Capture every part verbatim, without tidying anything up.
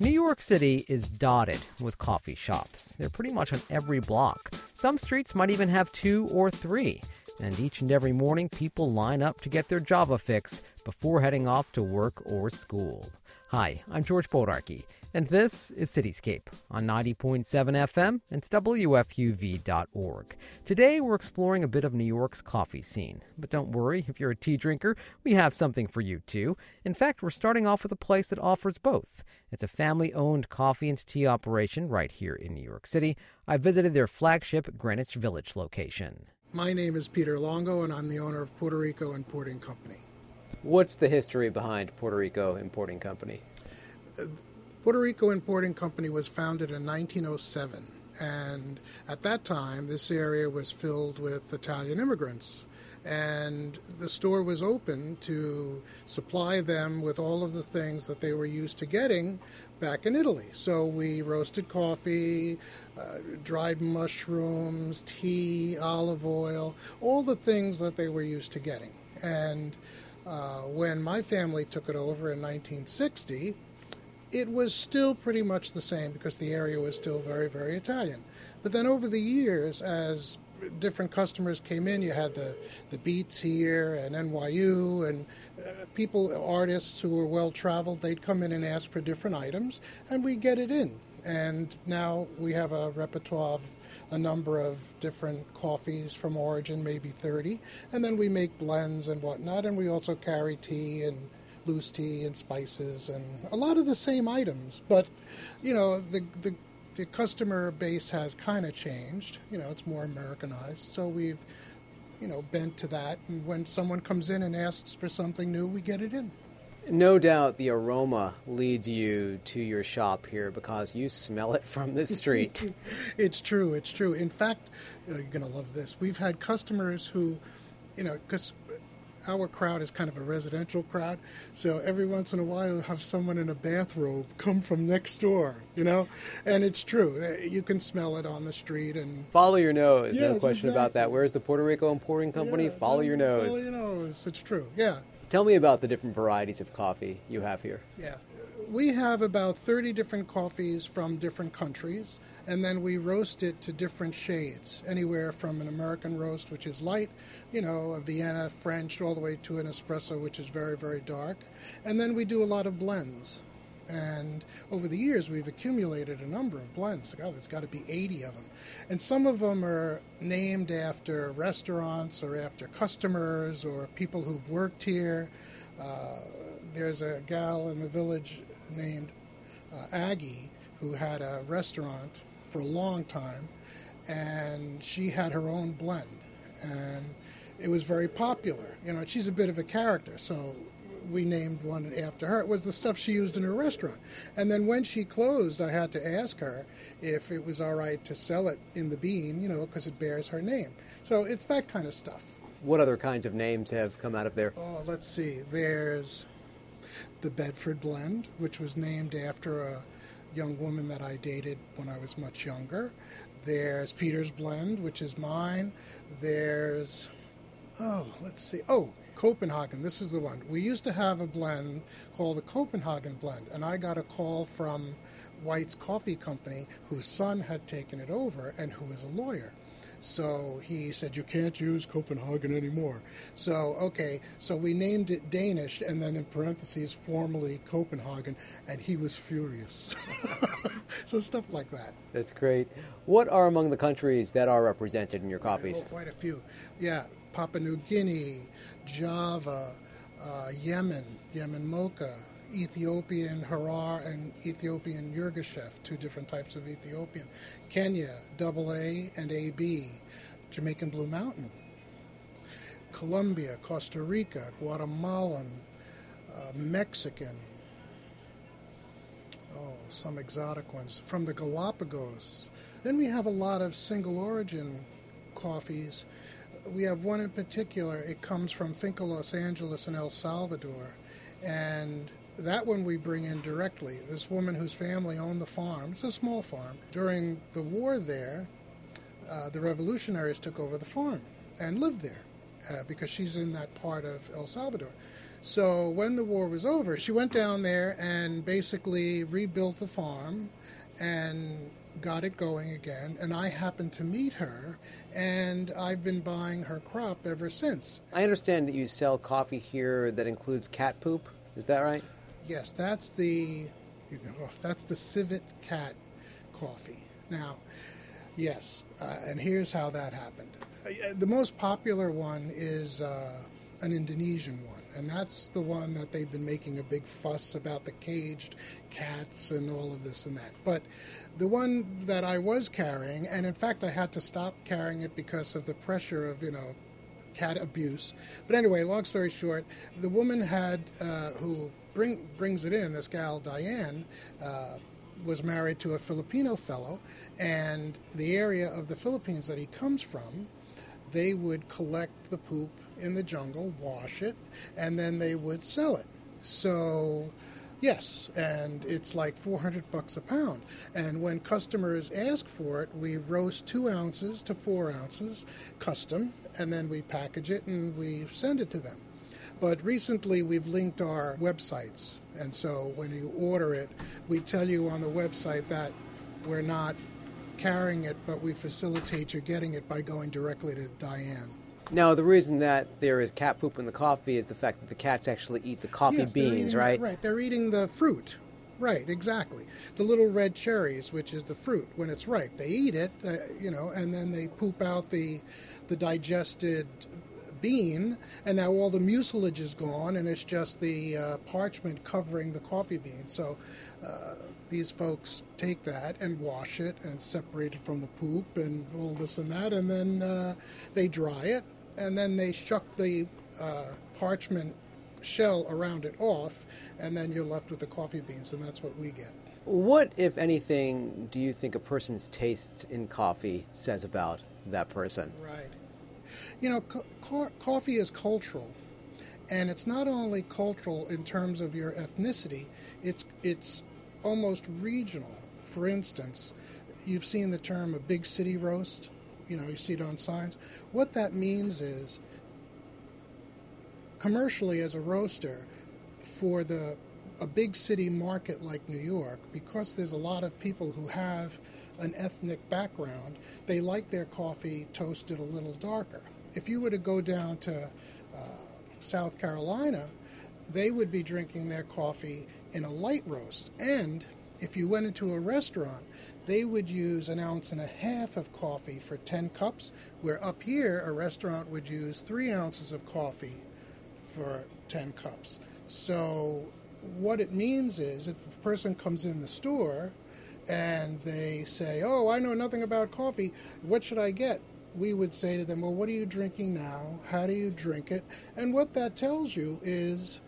New York City is dotted with coffee shops. They're pretty much on every block. Some streets might even have two or three. And each and every morning, people line up to get their Java fix before heading off to work or school. Hi, I'm George Bodarky, and this is Cityscape on ninety point seven F M and it's W F U V dot org. Today, we're exploring a bit of New York's coffee scene. But don't worry, if you're a tea drinker, we have something for you, too. In fact, we're starting off with a place that offers both. It's a family-owned coffee and tea operation right here in New York City. I visited their flagship Greenwich Village location. My name is Peter Longo, and I'm the owner of Puerto Rico Importing Company. What's the history behind Puerto Rico Importing Company? Uh, Puerto Rico Importing Company was founded in nineteen oh seven, and at that time, this area was filled with Italian immigrants, and the store was open to supply them with all of the things that they were used to getting back in Italy. So we roasted coffee, uh, dried mushrooms, tea, olive oil, all the things that they were used to getting. And uh, when my family took it over in nineteen sixty, it was still pretty much the same because the area was still very, very Italian. But then over the years, as different customers came in, you had the, the Beats here and N Y U and uh, people, artists who were well-traveled, they'd come in and ask for different items, and we get it in. And now we have a repertoire of a number of different coffees from origin, maybe thirty, and then we make blends and whatnot, and we also carry tea and loose tea and spices and a lot of the same items. But, you know, the the, the customer base has kind of changed. You know, it's more Americanized. So we've, you know, bent to that. And when someone comes in and asks for something new, we get it in. No doubt the aroma leads you to your shop here because you smell it from the street. It's true. It's true. In fact, you're going to love this. We've had customers who, you know, because our crowd is kind of a residential crowd, so every once in a while you'll have someone in a bathrobe come from next door, you know? And it's true. You can smell it on the street. And follow your nose, yes, no question exactly about that. Where's the Puerto Rico Importing Company? Yeah, follow your nose. Follow your nose. It's true, yeah. Tell me about the different varieties of coffee you have here. Yeah. We have about thirty different coffees from different countries, and then we roast it to different shades, anywhere from an American roast, which is light, you know, a Vienna, French, all the way to an espresso, which is very, very dark. And then we do a lot of blends. And over the years, we've accumulated a number of blends. God, there's got to be eighty of them. And some of them are named after restaurants or after customers or people who've worked here. Uh, there's a gal in the village named uh, Aggie who had a restaurant for a long time, and she had her own blend, and it was very popular. You know, she's a bit of a character, so we named one after her. It was the stuff she used in her restaurant. And then when she closed, I had to ask her if it was all right to sell it in the bean, you know, because it bears her name. So it's that kind of stuff. What other kinds of names have come out of there? Oh, let's see. There's the Bedford Blend, which was named after a young woman that I dated when I was much younger. There's Peter's Blend, which is mine. There's, oh, let's see. Oh, Copenhagen. This is the one. We used to have a blend called the Copenhagen Blend, and I got a call from White's Coffee Company, whose son had taken it over and who is a lawyer. So he said, you can't use Copenhagen anymore. So, okay, so we named it Danish, and then in parentheses, formerly Copenhagen, and he was furious. So stuff like that. That's great. What are among the countries that are represented in your coffees? Oh, quite a few. Yeah, Papua New Guinea, Java, uh, Yemen, Yemen Mocha, Ethiopian Harar and Ethiopian Yirgacheffe, two different types of Ethiopian. Kenya, double A and A B. Jamaican Blue Mountain. Colombia, Costa Rica, Guatemalan, uh, Mexican. Oh, some exotic ones. From the Galapagos. Then we have a lot of single origin coffees. We have one in particular. It comes from Finca Los Angeles in El Salvador. And that one we bring in directly. This woman whose family owned the farm, it's a small farm. During the war there, uh, the revolutionaries took over the farm and lived there uh, because she's in that part of El Salvador. So when the war was over, she went down there and basically rebuilt the farm and got it going again, and I happened to meet her, and I've been buying her crop ever since. I understand that you sell coffee here that includes cat poop. Is that right? Yes, that's the you know, that's the civet cat coffee. Now, yes, uh, and here's how that happened. The most popular one is uh, an Indonesian one, and that's the one that they've been making a big fuss about, the caged cats and all of this and that. But the one that I was carrying, and in fact I had to stop carrying it because of the pressure of, you know, cat abuse. But anyway, long story short, the woman had, uh, who bring, brings it in, this gal Diane, uh, was married to a Filipino fellow, and the area of the Philippines that he comes from, they would collect the poop in the jungle, wash it, and then they would sell it. So, yes, and it's like four hundred bucks a pound. And when customers ask for it, we roast two ounces to four ounces, custom, and then we package it and we send it to them. But recently we've linked our websites, and so when you order it, we tell you on the website that we're not carrying it, but we facilitate you getting it by going directly to Diane. Now, the reason that there is cat poop in the coffee is the fact that the cats actually eat the coffee yes, beans, eating, right? Right, they're eating the fruit. Right, exactly. The little red cherries, which is the fruit, when it's ripe. They eat it, uh, you know, and then they poop out the the digested bean, and now all the mucilage is gone, and it's just the uh, parchment covering the coffee bean. So uh, these folks take that and wash it and separate it from the poop and all this and that, and then uh, they dry it, and then they shuck the uh, parchment shell around it off, and then you're left with the coffee beans, and that's what we get. What, if anything, do you think a person's tastes in coffee says about that person? Right. You know, co- co- coffee is cultural, and it's not only cultural in terms of your ethnicity, it's it's almost regional. For instance, you've seen the term a big city roast, you know, you see it on signs. What that means is, commercially as a roaster, for the a big city market like New York, because there's a lot of people who have an ethnic background, they like their coffee toasted a little darker. If you were to go down to uh, South Carolina, they would be drinking their coffee in a light roast. And if you went into a restaurant, they would use an ounce and a half of coffee for ten cups, where up here a restaurant would use three ounces of coffee for ten cups. So what it means is, if a person comes in the store and they say, oh, I know nothing about coffee, what should I get? We would say to them, well, what are you drinking now? How do you drink it? And what that tells you is,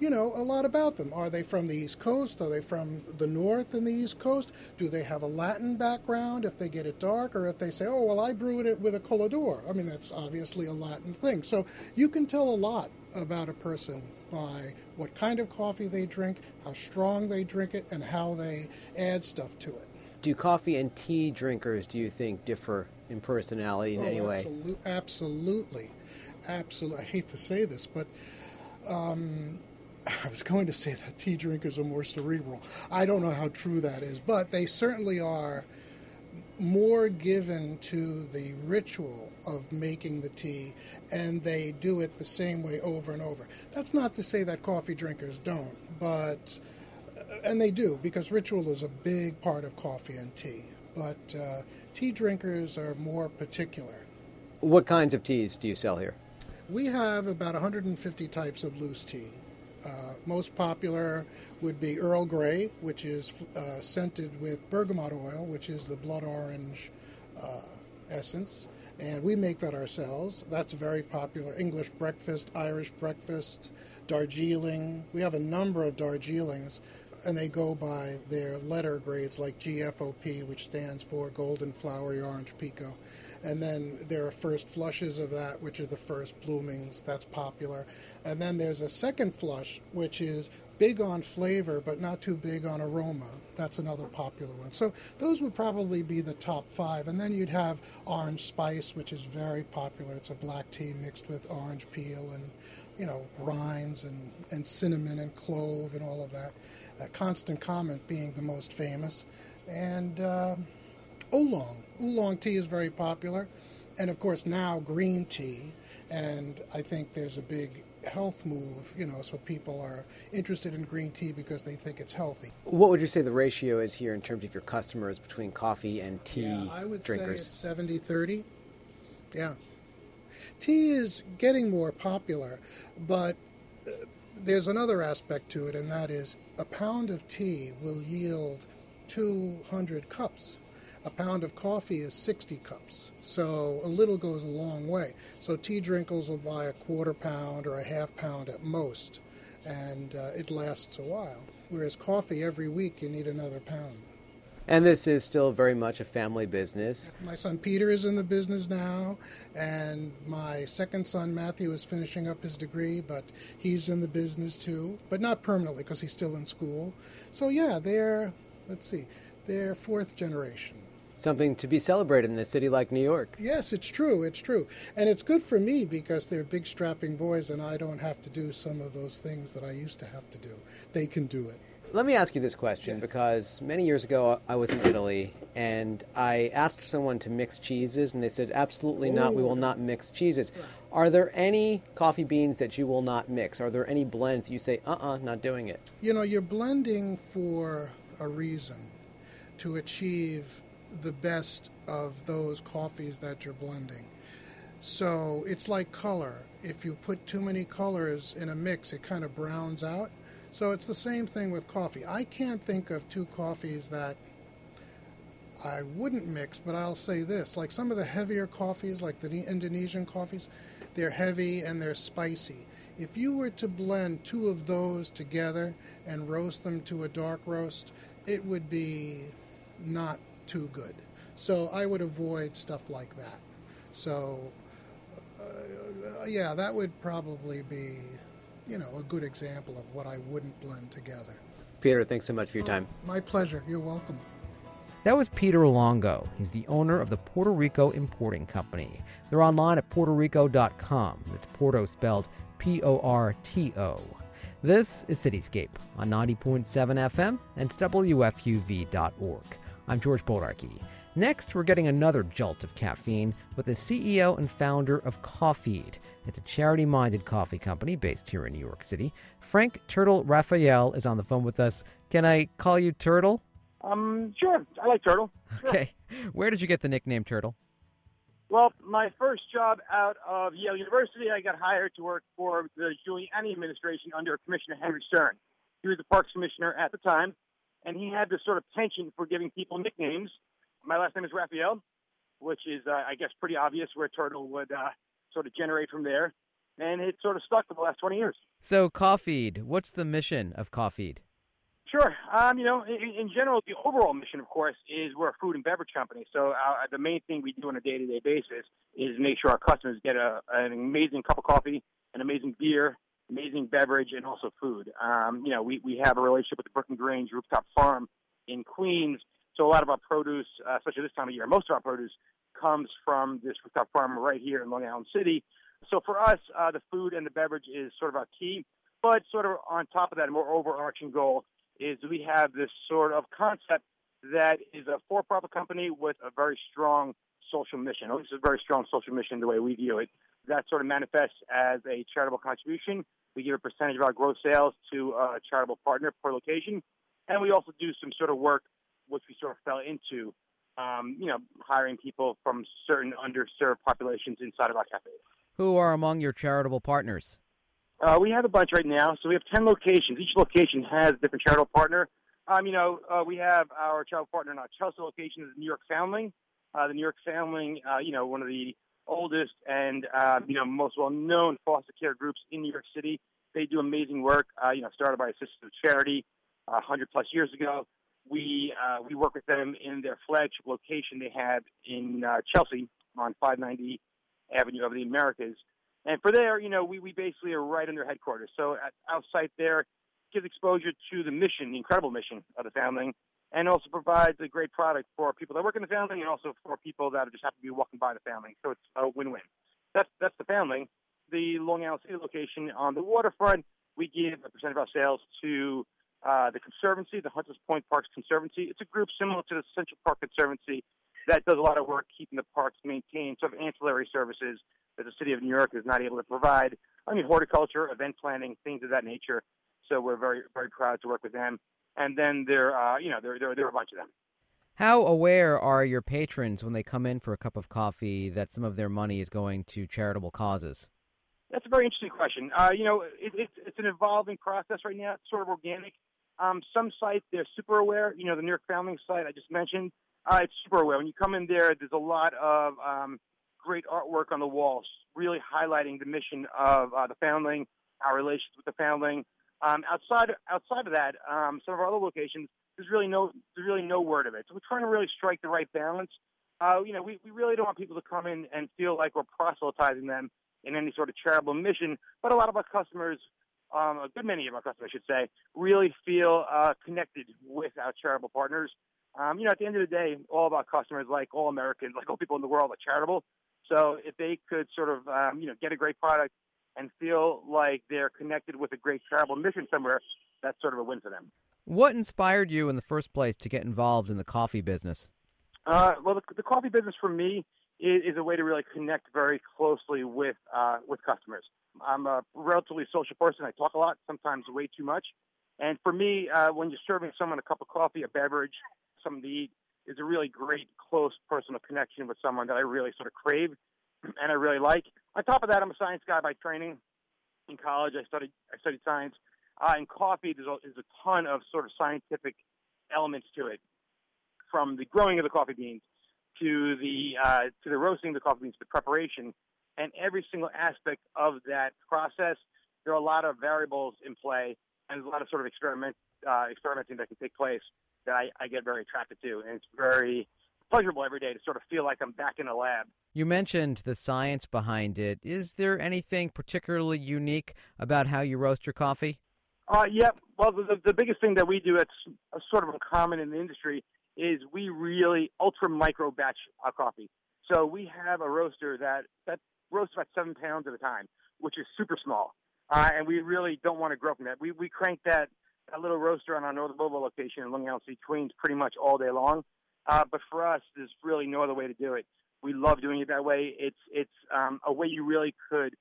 you know, a lot about them. Are they from the East Coast? Are they from the North and the East Coast? Do they have a Latin background if they get it dark? Or if they say, oh, well, I brewed it with a colador. I mean, that's obviously a Latin thing. So you can tell a lot about a person by what kind of coffee they drink, how strong they drink it, and how they add stuff to it. Do coffee and tea drinkers, do you think, differ in personality in oh, any way? Absolu- absolutely. Absolutely. I hate to say this, but um, I was going to say that tea drinkers are more cerebral. I don't know how true that is, but they certainly are more given to the ritual of making the tea, and they do it the same way over and over. That's not to say that coffee drinkers don't, but and they do, because ritual is a big part of coffee and tea, but uh, tea drinkers are more particular. What kinds of teas do you sell here? We have about one hundred fifty types of loose tea. Uh, most popular would be Earl Grey, which is uh, scented with bergamot oil, which is the blood orange uh, essence, and we make that ourselves. That's very popular. English breakfast, Irish breakfast, Darjeeling. We have a number of Darjeelings, and they go by their letter grades like G F O P, which stands for Golden Flowery Orange Pico. And then there are first flushes of that, which are the first bloomings. That's popular. And then there's a second flush, which is big on flavor, but not too big on aroma. That's another popular one. So those would probably be the top five. And then you'd have orange spice, which is very popular. It's a black tea mixed with orange peel and you know, rinds and, and cinnamon and clove and all of that. That constant comment being the most famous. And uh, oolong. Oolong tea is very popular. And, of course, now green tea. And I think there's a big health move, you know, so people are interested in green tea because they think it's healthy. What would you say the ratio is here in terms of your customers between coffee and tea drinkers? Yeah, I would drinkers? say it's seventy thirty. Yeah. Tea is getting more popular, but there's another aspect to it, and that is a pound of tea will yield two hundred cups. A pound of coffee is sixty cups, so a little goes a long way. So tea drinkers will buy a quarter pound or a half pound at most, and uh, it lasts a while. Whereas coffee, every week you need another pound. And this is still very much a family business. My son Peter is in the business now, and my second son Matthew is finishing up his degree, but he's in the business too, but not permanently because he's still in school. So yeah, they're, let's see, they're fourth generation. Something to be celebrated in a city like New York. Yes, it's true, it's true. And it's good for me because they're big strapping boys and I don't have to do some of those things that I used to have to do. They can do it. Let me ask you this question, yes. Because many years ago I was in Italy and I asked someone to mix cheeses and they said, absolutely Ooh. not, we will not mix cheeses. Right. Are there any coffee beans that you will not mix? Are there any blends that you say, uh-uh, not doing it? You know, you're blending for a reason, to achieve the best of those coffees that you're blending. So it's like color. If you put too many colors in a mix, it kind of browns out. So it's the same thing with coffee. I can't think of two coffees that I wouldn't mix, but I'll say this. Like some of the heavier coffees, like the Indonesian coffees, they're heavy and they're spicy. If you were to blend two of those together and roast them to a dark roast, it would be not too good. So I would avoid stuff like that. So uh, yeah, that would probably be, you know, a good example of what I wouldn't blend together. Peter, thanks so much for your time. Oh, my pleasure. You're welcome. That was Peter Longo. He's the owner of the Puerto Rico Importing Company. They're online at puerto rico dot com. It's Porto spelled P O R T O. This is Cityscape on ninety point seven F M and W F U V dot org. I'm George Bodarky. Next, we're getting another jolt of caffeine with the C E O and founder of Coffeed. It's a charity-minded coffee company based here in New York City. Frank Turtle Raphael is on the phone with us. Can I call you Turtle? Um, sure. I like Turtle. Sure. Okay. Where did you get the nickname Turtle? Well, my first job out of Yale University, I got hired to work for the Giuliani administration under Commissioner Henry Stern. He was the Parks Commissioner at the time. And he had this sort of penchant for giving people nicknames. My last name is Raphael, which is, uh, I guess, pretty obvious where Turtle would uh, sort of generate from there. And it sort of stuck for the last twenty years. So Coffeed, what's the mission of Coffeed? Sure. Um, you know, in, in general, the overall mission, of course, is we're a food and beverage company. So uh, the main thing we do on a day-to-day basis is make sure our customers get a, an amazing cup of coffee, an amazing beer, amazing beverage, and also food. Um, you know, we, we have a relationship with the Brooklyn Grange rooftop farm in Queens. So a lot of our produce, uh, especially this time of year, most of our produce comes from this rooftop farm right here in Long Island City. So for us, uh, the food and the beverage is sort of our key. But sort of on top of that, a more overarching goal is we have this sort of concept that is a for-profit company with a very strong social mission. At least a very strong social mission the way we view it. That sort of manifests as a charitable contribution. We give a percentage of our gross sales to a charitable partner per location. And we also do some sort of work, which we sort of fell into, um, you know, hiring people from certain underserved populations inside of our cafe. Who are among your charitable partners? Uh, we have a bunch right now. So we have ten locations. Each location has a different charitable partner. Um, you know, uh, we have our charitable partner in our Chelsea location is the New York Family. Uh, the New York Family, uh, you know, one of the oldest and uh, you know most well-known foster care groups in New York City. They do amazing work. Uh, you know, started by a sister charity uh, one hundred plus years ago. We uh, we work with them in their flagship location they have in uh, Chelsea on five ninety Avenue of the Americas. And for there, you know, we, we basically are right under headquarters. So at, our site there gives exposure to the mission, the incredible mission of the foundling, and also provides a great product for people that work in the foundling and also for people that just happen to be walking by the foundling. So it's a win-win. That's that's the foundling. the Long Island City location on the waterfront, we give a percent of our sales to uh, the Conservancy, the Hunters Point Parks Conservancy. It's a group similar to the Central Park Conservancy that does a lot of work keeping the parks maintained, sort of ancillary services that the city of New York is not able to provide. I mean, horticulture, event planning, things of that nature. So we're very, very proud to work with them. And then there, uh, you know, there, there, there are a bunch of them. How aware are your patrons when they come in for a cup of coffee that some of their money is going to charitable causes? That's a very interesting question. Uh, you know, it, it, it's an evolving process right now. It's sort of organic. Um, some sites, they're super aware. You know, the New York Family site I just mentioned, uh, it's super aware. When you come in there, there's a lot of um, great artwork on the walls, really highlighting the mission of uh, the foundling, our relations with the foundling. Um, outside, outside of that, um, some of our other locations, there's really no, there's really no word of it. So we're trying to really strike the right balance. Uh, you know, we, we really don't want people to come in and feel like we're proselytizing them in any sort of charitable mission. But a lot of our customers, um, a good many of our customers, I should say, really feel uh, connected with our charitable partners. Um, you know, at the end of the day, all of our customers, like all Americans, like all people in the world, are charitable. So if they could sort of, um, you know, get a great product and feel like they're connected with a great charitable mission somewhere, that's sort of a win for them. What inspired you in the first place to get involved in the coffee business? Uh, well, the, the coffee business for me is, is a way to really connect very closely with uh, with customers. I'm a relatively social person. I talk a lot, sometimes way too much. And for me, uh, when you're serving someone a cup of coffee, a beverage, something to eat, is a really great, close personal connection with someone that I really sort of crave and I really like. On top of that, I'm a science guy by training. In college, I studied I studied science. Uh, in coffee, there's a, there's a ton of sort of scientific elements to it, from the growing of the coffee beans to the uh, to the roasting of the coffee beans, the preparation, and every single aspect of that process. There are a lot of variables in play, and there's a lot of sort of experiment uh, experimenting that can take place that I, I get very attracted to, and it's very pleasurable every day to sort of feel like I'm back in a lab. You mentioned the science behind it. Is there anything particularly unique about how you roast your coffee? Uh, yeah, well, the, the biggest thing that we do that's sort of uncommon in the industry is we really ultra-micro batch our coffee. So we have a roaster that, that roasts about seven pounds at a time, which is super small, uh, and we really don't want to grow from that. We we crank that, that little roaster on our Northern Boulevard location in Long Island City, Queens, pretty much all day long. Uh, but for us, there's really no other way to do it. We love doing it that way. It's it's um, a way you really could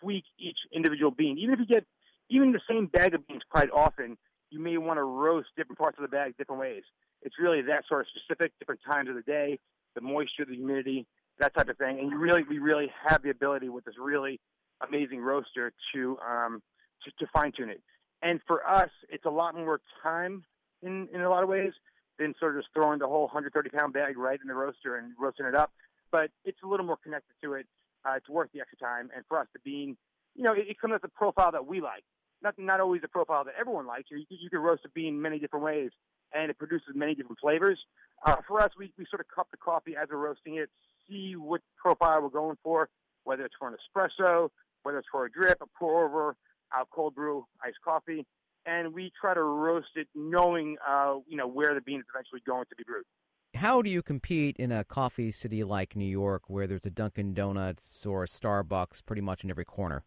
tweak each individual bean, even if you get. Even the same bag of beans quite often, you may want to roast different parts of the bag different ways. It's really that sort of specific, different times of the day, the moisture, the humidity, that type of thing. And you really, we really have the ability with this really amazing roaster to um, to, to fine-tune it. And for us, it's a lot more time in, in a lot of ways than sort of just throwing the whole one hundred thirty pound bag right in the roaster and roasting it up. But it's a little more connected to it. Uh, it's worth the extra time. And for us, the bean, you know, it, it comes with the profile that we like. Not not always the profile that everyone likes. You, you can roast a bean many different ways, and it produces many different flavors. Uh, for us, we, we sort of cup the coffee as we're roasting it, see what profile we're going for, whether it's for an espresso, whether it's for a drip, a pour-over, our cold brew, iced coffee, and we try to roast it knowing uh, you know where the bean is eventually going to be brewed. How do you compete in a coffee city like New York where there's a Dunkin' Donuts or a Starbucks pretty much in every corner?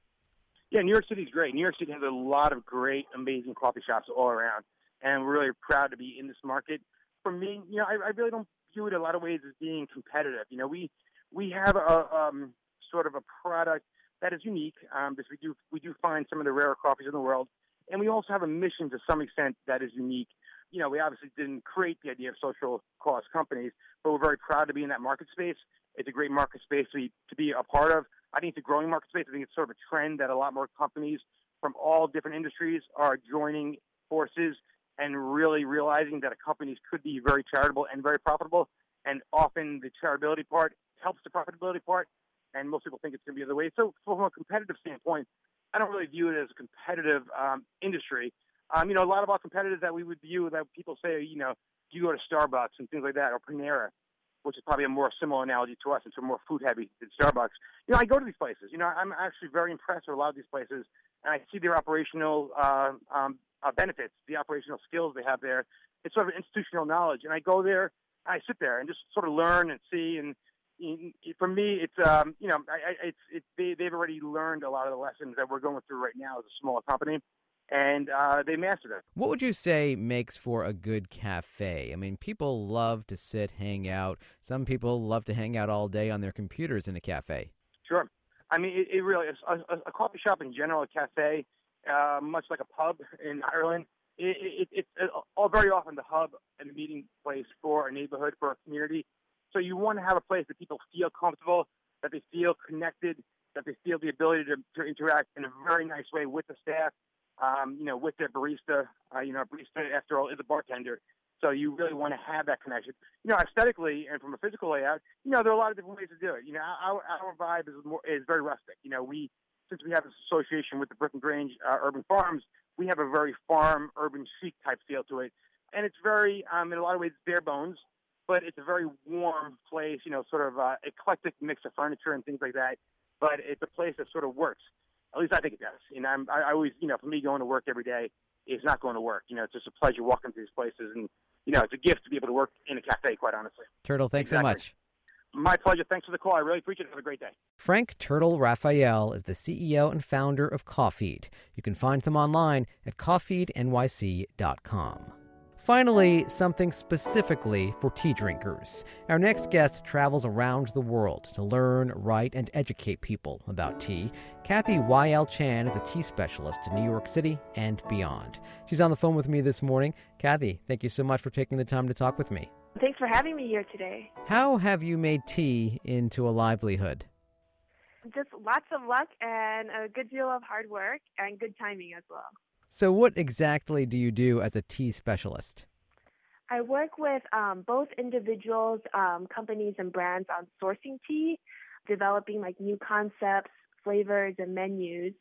Yeah, New York City is great. New York City has a lot of great, amazing coffee shops all around, and we're really proud to be in this market. For me, you know, I, I really don't view it a lot of ways as being competitive. You know, we we have a um, sort of a product that is unique um, because we do we do find some of the rarer coffees in the world, and we also have a mission to some extent that is unique. You know, we obviously didn't create the idea of social cause companies, but we're very proud to be in that market space. It's a great market space to be, to be a part of. I think it's a growing market space. I think it's sort of a trend that a lot more companies from all different industries are joining forces and really realizing that companies could be very charitable and very profitable. And often the charitability part helps the profitability part, and most people think it's going to be the other way. So from a competitive standpoint, I don't really view it as a competitive um, industry. Um, you know, a lot of our competitors that we would view that people say, you know, do you go to Starbucks and things like that, or Panera, which is probably a more similar analogy to us. It's more food-heavy than Starbucks. You know, I go to these places. You know, I'm actually very impressed with a lot of these places, and I see their operational uh, um, uh, benefits, the operational skills they have there. It's sort of institutional knowledge, and I go there, I sit there and just sort of learn and see, and for me, it's um, you know, I, it's it's they, they've already learned a lot of the lessons that we're going through right now as a small company, and uh, they mastered it. What would you say makes for a good cafe? I mean, people love to sit, hang out. Some people love to hang out all day on their computers in a cafe. Sure, I mean, it, it really is a, a coffee shop in general, a cafe, uh, much like a pub in Ireland. It, it, it's all very often the hub and the meeting place for a neighborhood, for a community. So you want to have a place that people feel comfortable, that they feel connected, that they feel the ability to, to interact in a very nice way with the staff, um, you know, with their barista. Uh, you know, a barista, after all, is a bartender. So you really want to have that connection. You know, aesthetically and from a physical layout, you know, there are a lot of different ways to do it. You know, our, our vibe is more, is very rustic. You know, we, since we have this association with the Brooklyn Grange uh, Urban Farms, we have a very farm, urban chic type feel to it. And it's very, um, in a lot of ways, bare bones. But it's a very warm place, you know, sort of uh, eclectic mix of furniture and things like that. But it's a place that sort of works. At least I think it does. And I'm, I always, you know, for me, going to work every day is not going to work. You know, it's just a pleasure walking to these places. And, you know, it's a gift to be able to work in a cafe, quite honestly. Turtle, thanks exactly. so much. My pleasure. Thanks for the call. I really appreciate it. Have a great day. Frank Turtle Raphael is the C E O and founder of Coffeed. You can find them online at coffeed N Y C dot com. Finally, something specifically for tea drinkers. Our next guest travels around the world to learn, write, and educate people about tea. Kathy Y L. Chan is a tea specialist in New York City and beyond. She's on the phone with me this morning. Kathy, thank you so much for taking the time to talk with me. Thanks for having me here today. How have you made tea into a livelihood? Just lots of luck and a good deal of hard work and good timing as well. So what exactly do you do as a tea specialist? I work with um, both individuals, um, companies, and brands on sourcing tea, developing like new concepts, flavors, and menus.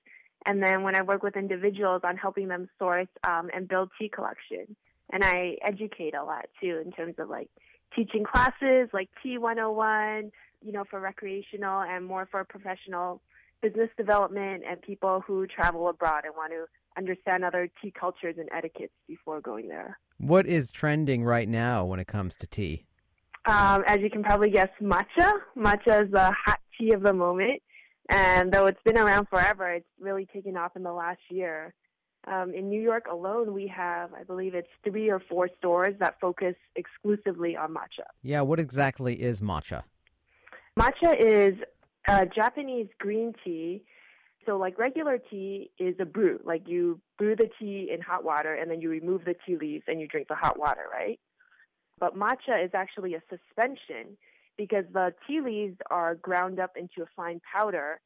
And then when I work with individuals on helping them source um, and build tea collections. And I educate a lot, too, in terms of like teaching classes like Tea one oh one, you know, for recreational and more for professional business development and people who travel abroad and want to understand other tea cultures and etiquettes before going there. What is trending right now when it comes to tea? Um, as you can probably guess, matcha. Matcha is the hot tea of the moment. And though it's been around forever, it's really taken off in the last year. Um, in New York alone, we have, I believe it's three or four stores that focus exclusively on matcha. Yeah, what exactly is matcha? Matcha is a Japanese green tea. So like regular tea is a brew, like you brew the tea in hot water and then you remove the tea leaves and you drink the hot water, right? But matcha is actually a suspension because the tea leaves are ground up into a fine powder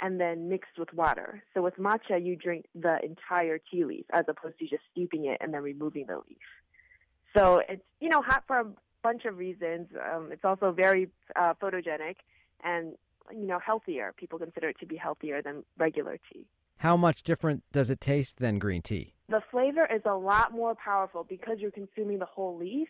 and then mixed with water. So with matcha, you drink the entire tea leaf as opposed to just steeping it and then removing the leaf. So it's, you know, hot for a bunch of reasons. Um, it's also very uh, photogenic and you know, healthier. People consider it to be healthier than regular tea. How much different does it taste than green tea? The flavor is a lot more powerful because you're consuming the whole leaf.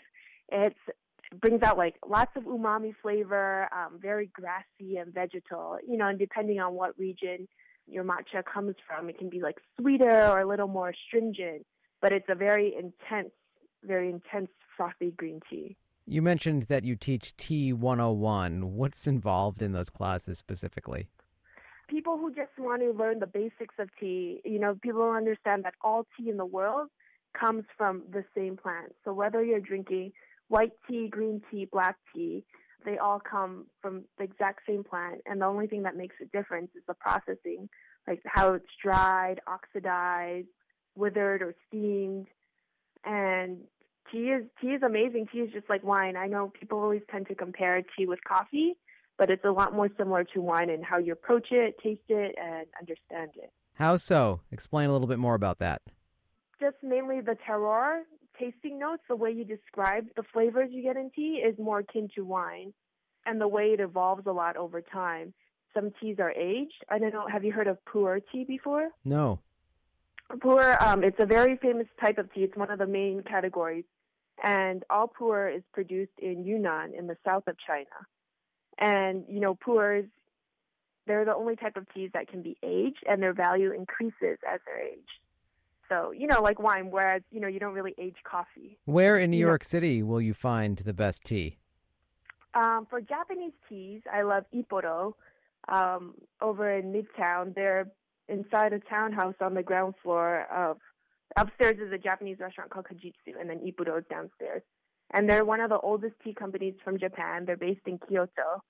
It's, it brings out like lots of umami flavor, um, very grassy and vegetal, you know, and depending on what region your matcha comes from, it can be like sweeter or a little more astringent, but it's a very intense, very intense frothy green tea. You mentioned that you teach Tea one oh one. What's involved in those classes specifically? People who just want to learn the basics of tea, you know, people don't understand that all tea in the world comes from the same plant. So whether you're drinking white tea, green tea, black tea, they all come from the exact same plant. And the only thing that makes a difference is the processing, like how it's dried, oxidized, withered, or steamed, and Tea is tea is amazing. Tea is just like wine. I know people always tend to compare tea with coffee, but it's a lot more similar to wine in how you approach it, taste it, and understand it. How so? Explain a little bit more about that. Just mainly the terroir, tasting notes, the way you describe the flavors you get in tea is more akin to wine, and the way it evolves a lot over time. Some teas are aged. I don't know. Have you heard of Pu'er tea before? No. Pu'er, um, it's a very famous type of tea. It's one of the main categories. And all Pu'er is produced in Yunnan in the south of China. And, you know, Pu'ers, they're the only type of teas that can be aged, and their value increases as they're aged. So, you know, like wine, whereas, you know, you don't really age coffee. Where in New York City will you find the best tea? Um, for Japanese teas, I love Ippodo um, over in Midtown. They're inside a townhouse on the ground floor of, upstairs is a Japanese restaurant called Kajitsu, and then Ippodo is downstairs. And they're one of the oldest tea companies from Japan. They're based in Kyoto.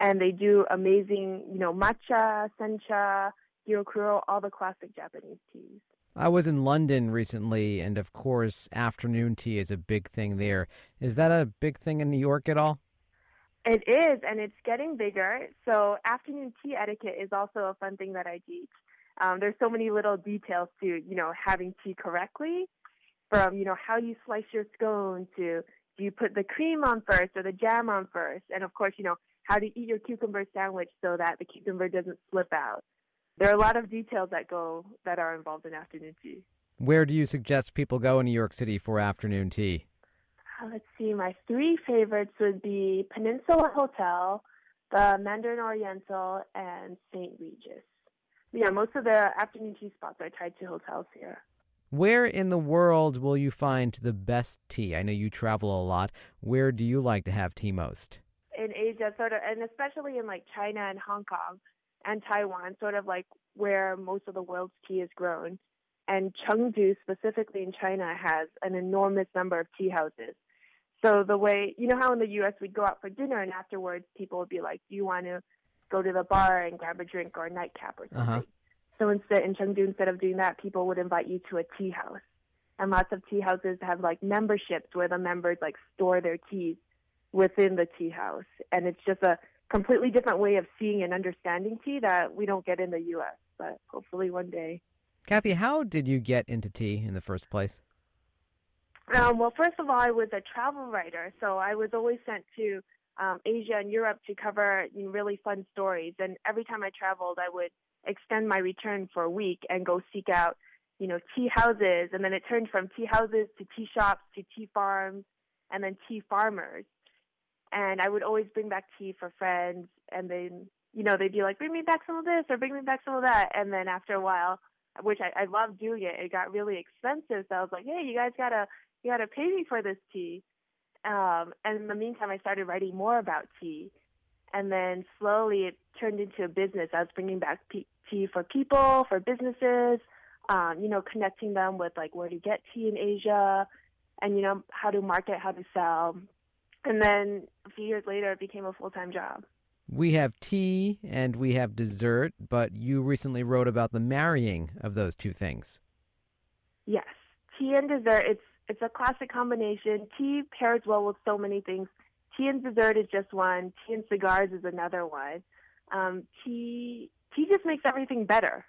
And they do amazing, you know, matcha, sencha, gyokuro, all the classic Japanese teas. I was in London recently, and of course, afternoon tea is a big thing there. Is that a big thing in New York at all? It is, and it's getting bigger. So afternoon tea etiquette is also a fun thing that I teach. Um, there's so many little details to, you know, having tea correctly, from, you know, how you slice your scone to do you put the cream on first or the jam on first, and of course, you know, how to eat your cucumber sandwich so that the cucumber doesn't slip out. There are a lot of details that go that are involved in afternoon tea. Where do you suggest people go in New York City for afternoon tea? Uh, let's see. My three favorites would be Peninsula Hotel, the Mandarin Oriental, and Saint Regis. Yeah, most of the afternoon tea spots are tied to hotels here. Where in the world will you find the best tea? I know you travel a lot. Where do you like to have tea most? In Asia, sort of, and especially in like China and Hong Kong and Taiwan, sort of like where most of the world's tea is grown. And Chengdu, specifically in China, has an enormous number of tea houses. So the way, you know how in the U S we'd go out for dinner and afterwards people would be like, do you want to go to the bar and grab a drink or a nightcap or something? Uh-huh. So instead, in Chengdu, instead of doing that, people would invite you to a tea house. And lots of tea houses have like memberships where the members like store their teas within the tea house. And it's just a completely different way of seeing and understanding tea that we don't get in the U S, but hopefully one day. Kathy, how did you get into tea in the first place? Um, well, first of all, I was a travel writer, so I was always sent to um, Asia and Europe to cover you know, really fun stories. And every time I traveled, I would extend my return for a week and go seek out, you know, tea houses. And then it turned from tea houses to tea shops to tea farms and then tea farmers. And I would always bring back tea for friends. And then, you know, they'd be like, bring me back some of this or bring me back some of that. And then after a while, which I, I loved doing it, it got really expensive. So I was like, hey, you guys got to you gotta pay me for this tea. Um, and in the meantime, I started writing more about tea. And then slowly it turned into a business. I was bringing back p- tea for people, for businesses, um, you know, connecting them with, like, where to get tea in Asia and, you know, how to market, how to sell. And then a few years later, it became a full-time job. We have tea and we have dessert, but you recently wrote about the marrying of those two things. Yes. Tea and dessert, it's it's a classic combination. Tea pairs well with so many things. Tea and dessert is just one. Tea and cigars is another one. Um, tea, tea just makes everything better.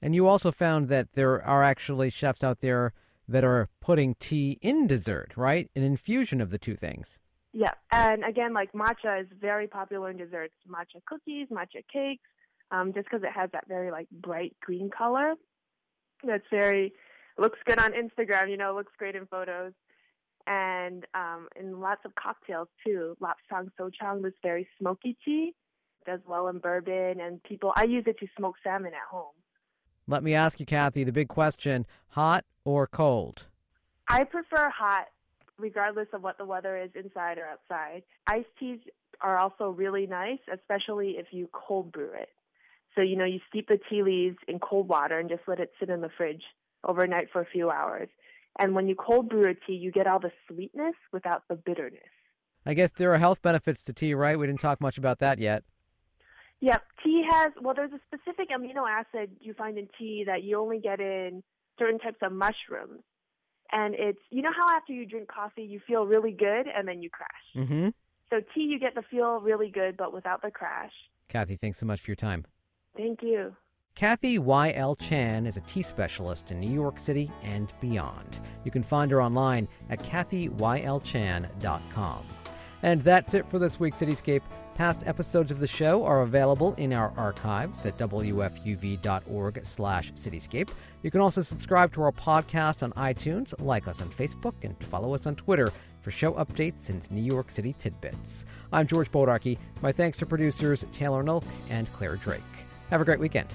And you also found that there are actually chefs out there that are putting tea in dessert, right? An infusion of the two things. Yeah, and again, like matcha is very popular in desserts. Matcha cookies, matcha cakes, um, just because it has that very like bright green color. That's very, looks good on Instagram, you know, looks great in photos. And um, in lots of cocktails too. Lapsang Sochang, this very smoky tea, does well in bourbon and people, I use it to smoke salmon at home. Let me ask you, Kathy, the big question, hot or cold? I prefer hot, regardless of what the weather is inside or outside. Iced teas are also really nice, especially if you cold brew it. So, you know, you steep the tea leaves in cold water and just let it sit in the fridge overnight for a few hours. And when you cold brew a tea, you get all the sweetness without the bitterness. I guess there are health benefits to tea, right? We didn't talk much about that yet. Yep. Tea has, well, there's a specific amino acid you find in tea that you only get in certain types of mushrooms. And it's, you know how after you drink coffee, you feel really good and then you crash. Mm-hmm. So tea, you get the feel really good, but without the crash. Kathy, thanks so much for your time. Thank you. Kathy Y L. Chan is a tea specialist in New York City and beyond. You can find her online at kathy y l chan dot com. And that's it for this week's Cityscape. Past episodes of the show are available in our archives at w f u v dot org slash cityscape. You can also subscribe to our podcast on iTunes, like us on Facebook, and follow us on Twitter for show updates and New York City tidbits. I'm George Bodarky. My thanks to producers Taylor Nolk and Claire Drake. Have a great weekend.